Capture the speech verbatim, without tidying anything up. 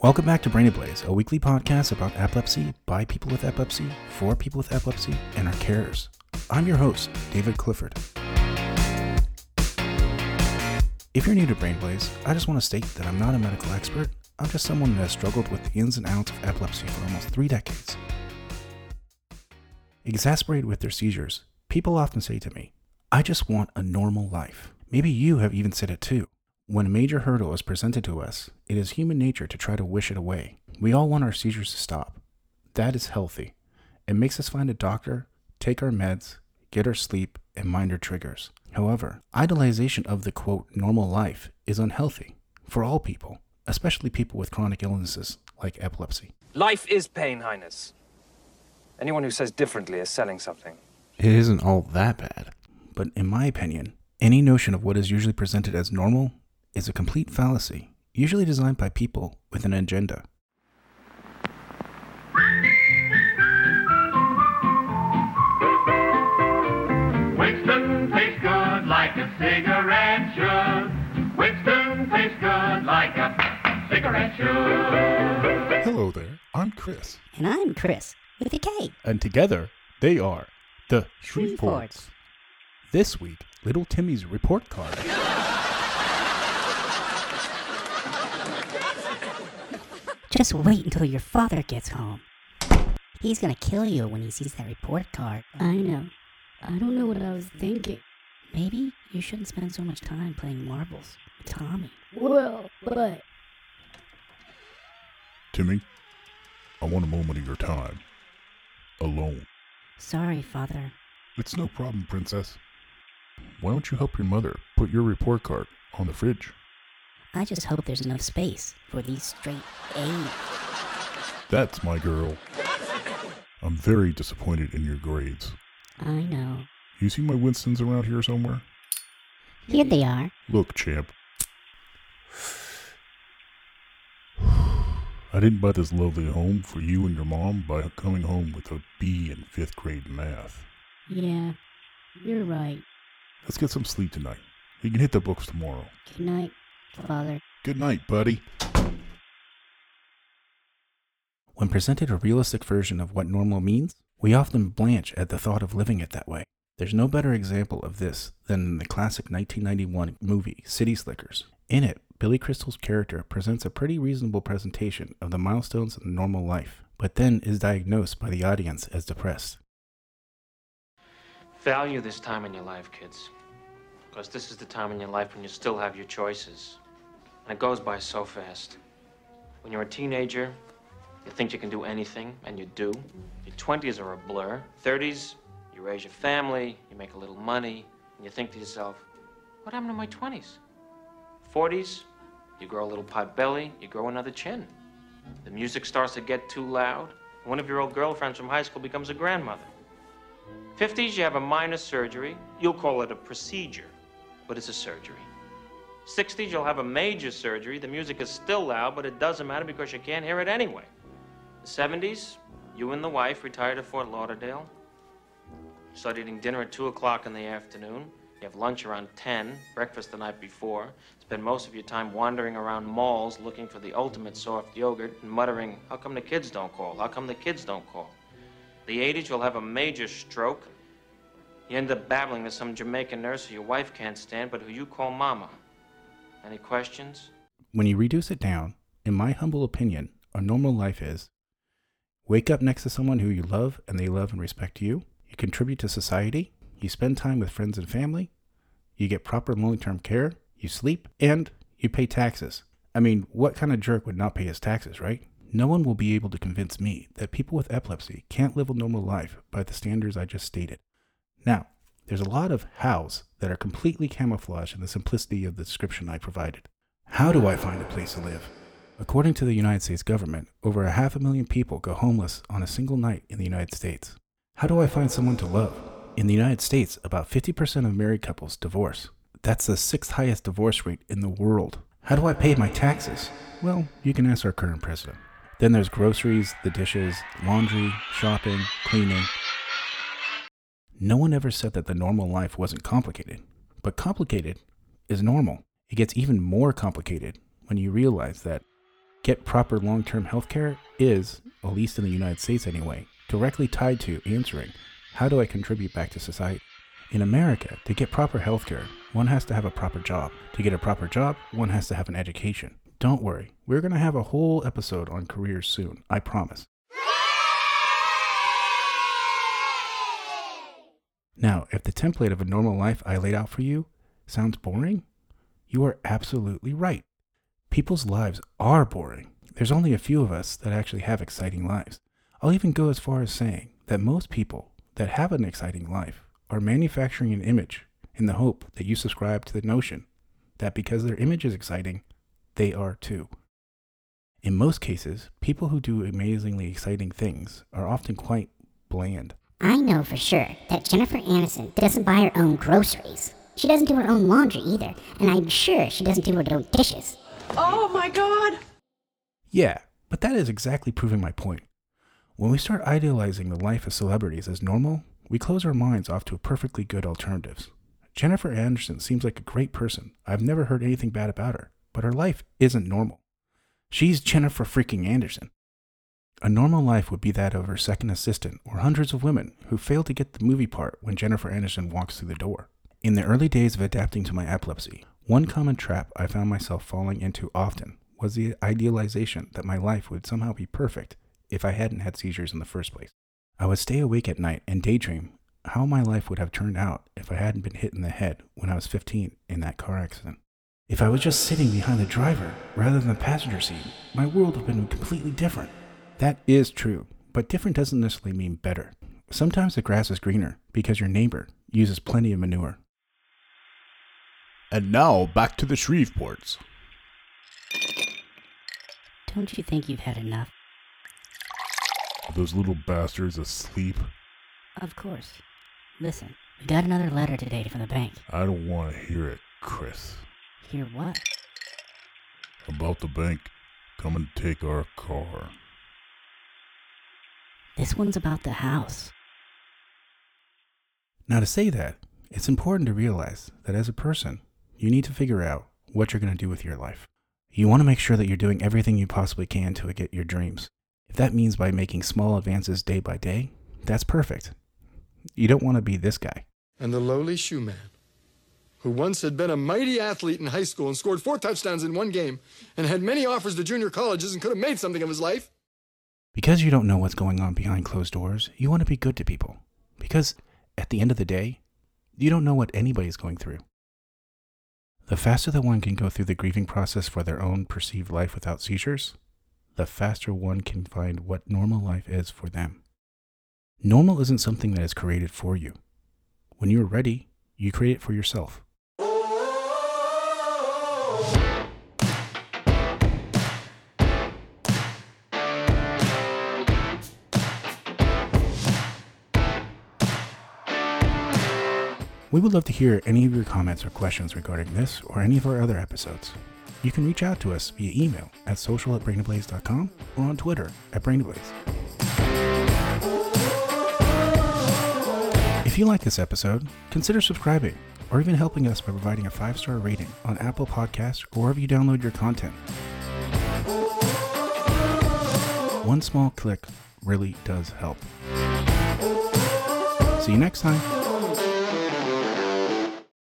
Welcome back to Brain Ablaze, a weekly podcast about epilepsy, by people with epilepsy, for people with epilepsy, and our carers. I'm your host, David Clifford. If you're new to Brain Ablaze, I just want to state that I'm not a medical expert. I'm just someone that has struggled with the ins and outs of epilepsy for almost three decades. Exasperated with their seizures, people often say to me, I just want a normal life. Maybe you have even said it too. When a major hurdle is presented to us, it is human nature to try to wish it away. We all want our seizures to stop. That is healthy. It makes us find a doctor, take our meds, get our sleep, and mind our triggers. However, idolization of the quote normal life is unhealthy for all people, especially people with chronic illnesses like epilepsy. Life is pain, Highness. Anyone who says differently is selling something. It isn't all that bad. But in my opinion, any notion of what is usually presented as normal is a complete fallacy, usually designed by people with an agenda. Winston tastes good like a cigarette should. Winston tastes good like a cigarette should. Hello there, I'm Chris. And I'm Chris, with a K. And together, they are the Shreveports. This week, Little Timmy's report card. Just wait until your father gets home. He's gonna kill you when he sees that report card. I know. I don't know what I was thinking. Maybe you shouldn't spend so much time playing marbles with Tommy. Well, but... Timmy, I want a moment of your time. Alone. Sorry, Father. It's no problem, Princess. Why don't you help your mother put your report card on the fridge? I just hope there's enough space for these straight A's. That's my girl. I'm very disappointed in your grades. I know. You see my Winstons around here somewhere? Here they are. Look, champ. I didn't buy this lovely home for you and your mom by coming home with a B in fifth grade math. Yeah, you're right. Let's get some sleep tonight. You can hit the books tomorrow. Good night, Father. Good night, buddy. When presented a realistic version of what normal means, we often blanch at the thought of living it that way. There's no better example of this than in the classic nineteen ninety-one movie, City Slickers. In it, Billy Crystal's character presents a pretty reasonable presentation of the milestones of normal life, but then is diagnosed by the audience as depressed. Value this time in your life, kids. Because this is the time in your life when you still have your choices. And it goes by so fast. When you're a teenager, you think you can do anything, and you do. Your twenties are a blur. thirties, you raise your family, you make a little money, and you think to yourself, what happened to my twenties? forties, you grow a little pot belly, you grow another chin. The music starts to get too loud. One of your old girlfriends from high school becomes a grandmother. fifties, you have a minor surgery. You'll call it a procedure, but it's a surgery. sixties, you'll have a major surgery. The music is still loud, but it doesn't matter because you can't hear it anyway. The seventies, you and the wife retire to Fort Lauderdale. You start eating dinner at two o'clock in the afternoon. You have lunch around ten, breakfast the night before. Spend most of your time wandering around malls looking for the ultimate soft yogurt and muttering, how come the kids don't call? How come the kids don't call? The eighties, you'll have a major stroke. You end up babbling to some Jamaican nurse who your wife can't stand, but who you call Mama. Any questions? When you reduce it down, in my humble opinion, a normal life is wake up next to someone who you love and they love and respect you. You contribute to society. You spend time with friends and family. You get proper long-term care. You sleep and you pay taxes. I mean, what kind of jerk would not pay his taxes, right? No one will be able to convince me that people with epilepsy can't live a normal life by the standards I just stated. Now, there's a lot of hows that are completely camouflaged in the simplicity of the description I provided. How do I find a place to live? According to the United States government, over a half a million people go homeless on a single night in the United States. How do I find someone to love? In the United States, about fifty percent of married couples divorce. That's the sixth highest divorce rate in the world. How do I pay my taxes? Well, you can ask our current president. Then there's groceries, the dishes, laundry, shopping, cleaning. No one ever said that the normal life wasn't complicated, but complicated is normal. It gets even more complicated when you realize that get proper long-term health care is, at least in the United States anyway, directly tied to answering, how do I contribute back to society? In America, to get proper health care, one has to have a proper job. To get a proper job, one has to have an education. Don't worry, we're going to have a whole episode on careers soon, I promise. Now, if the template of a normal life I laid out for you sounds boring, you are absolutely right. People's lives are boring. There's only a few of us that actually have exciting lives. I'll even go as far as saying that most people that have an exciting life are manufacturing an image in the hope that you subscribe to the notion that because their image is exciting, they are too. In most cases, people who do amazingly exciting things are often quite bland. I know for sure that Jennifer Aniston doesn't buy her own groceries. She doesn't do her own laundry either, and I'm sure she doesn't do her own dishes. Oh my god! Yeah, but that is exactly proving my point. When we start idealizing the life of celebrities as normal, we close our minds off to perfectly good alternatives. Jennifer Aniston seems like a great person. I've never heard anything bad about her, but her life isn't normal. She's Jennifer freaking Aniston. A normal life would be that of her second assistant or hundreds of women who failed to get the movie part when Jennifer Aniston walks through the door. In the early days of adapting to my epilepsy, one common trap I found myself falling into often was the idealization that my life would somehow be perfect if I hadn't had seizures in the first place. I would stay awake at night and daydream how my life would have turned out if I hadn't been hit in the head when I was fifteen in that car accident. If I was just sitting behind the driver rather than the passenger seat, my world would have been completely different. That is true, but different doesn't necessarily mean better. Sometimes the grass is greener because your neighbor uses plenty of manure. And now, back to the Shreveports. Don't you think you've had enough? Are those little bastards asleep? Of course. Listen, we got another letter today from the bank. I don't want to hear it, Chris. Hear what? About the bank coming to take our car. This one's about the house. Now, to say that, it's important to realize that as a person, you need to figure out what you're going to do with your life. You want to make sure that you're doing everything you possibly can to get your dreams. If that means by making small advances day by day, that's perfect. You don't want to be this guy. And the lowly shoe man, who once had been a mighty athlete in high school and scored four touchdowns in one game and had many offers to junior colleges and could have made something of his life. Because you don't know what's going on behind closed doors, you want to be good to people. Because, at the end of the day, you don't know what anybody's going through. The faster that one can go through the grieving process for their own perceived life without seizures, the faster one can find what normal life is for them. Normal isn't something that is created for you. When you're ready, you create it for yourself. We would love to hear any of your comments or questions regarding this or any of our other episodes. You can reach out to us via email at social at brain ablaze dot com or on Twitter at brainablaze. If you like this episode, consider subscribing or even helping us by providing a five-star rating on Apple Podcasts or wherever you download your content. One small click really does help. See you next time.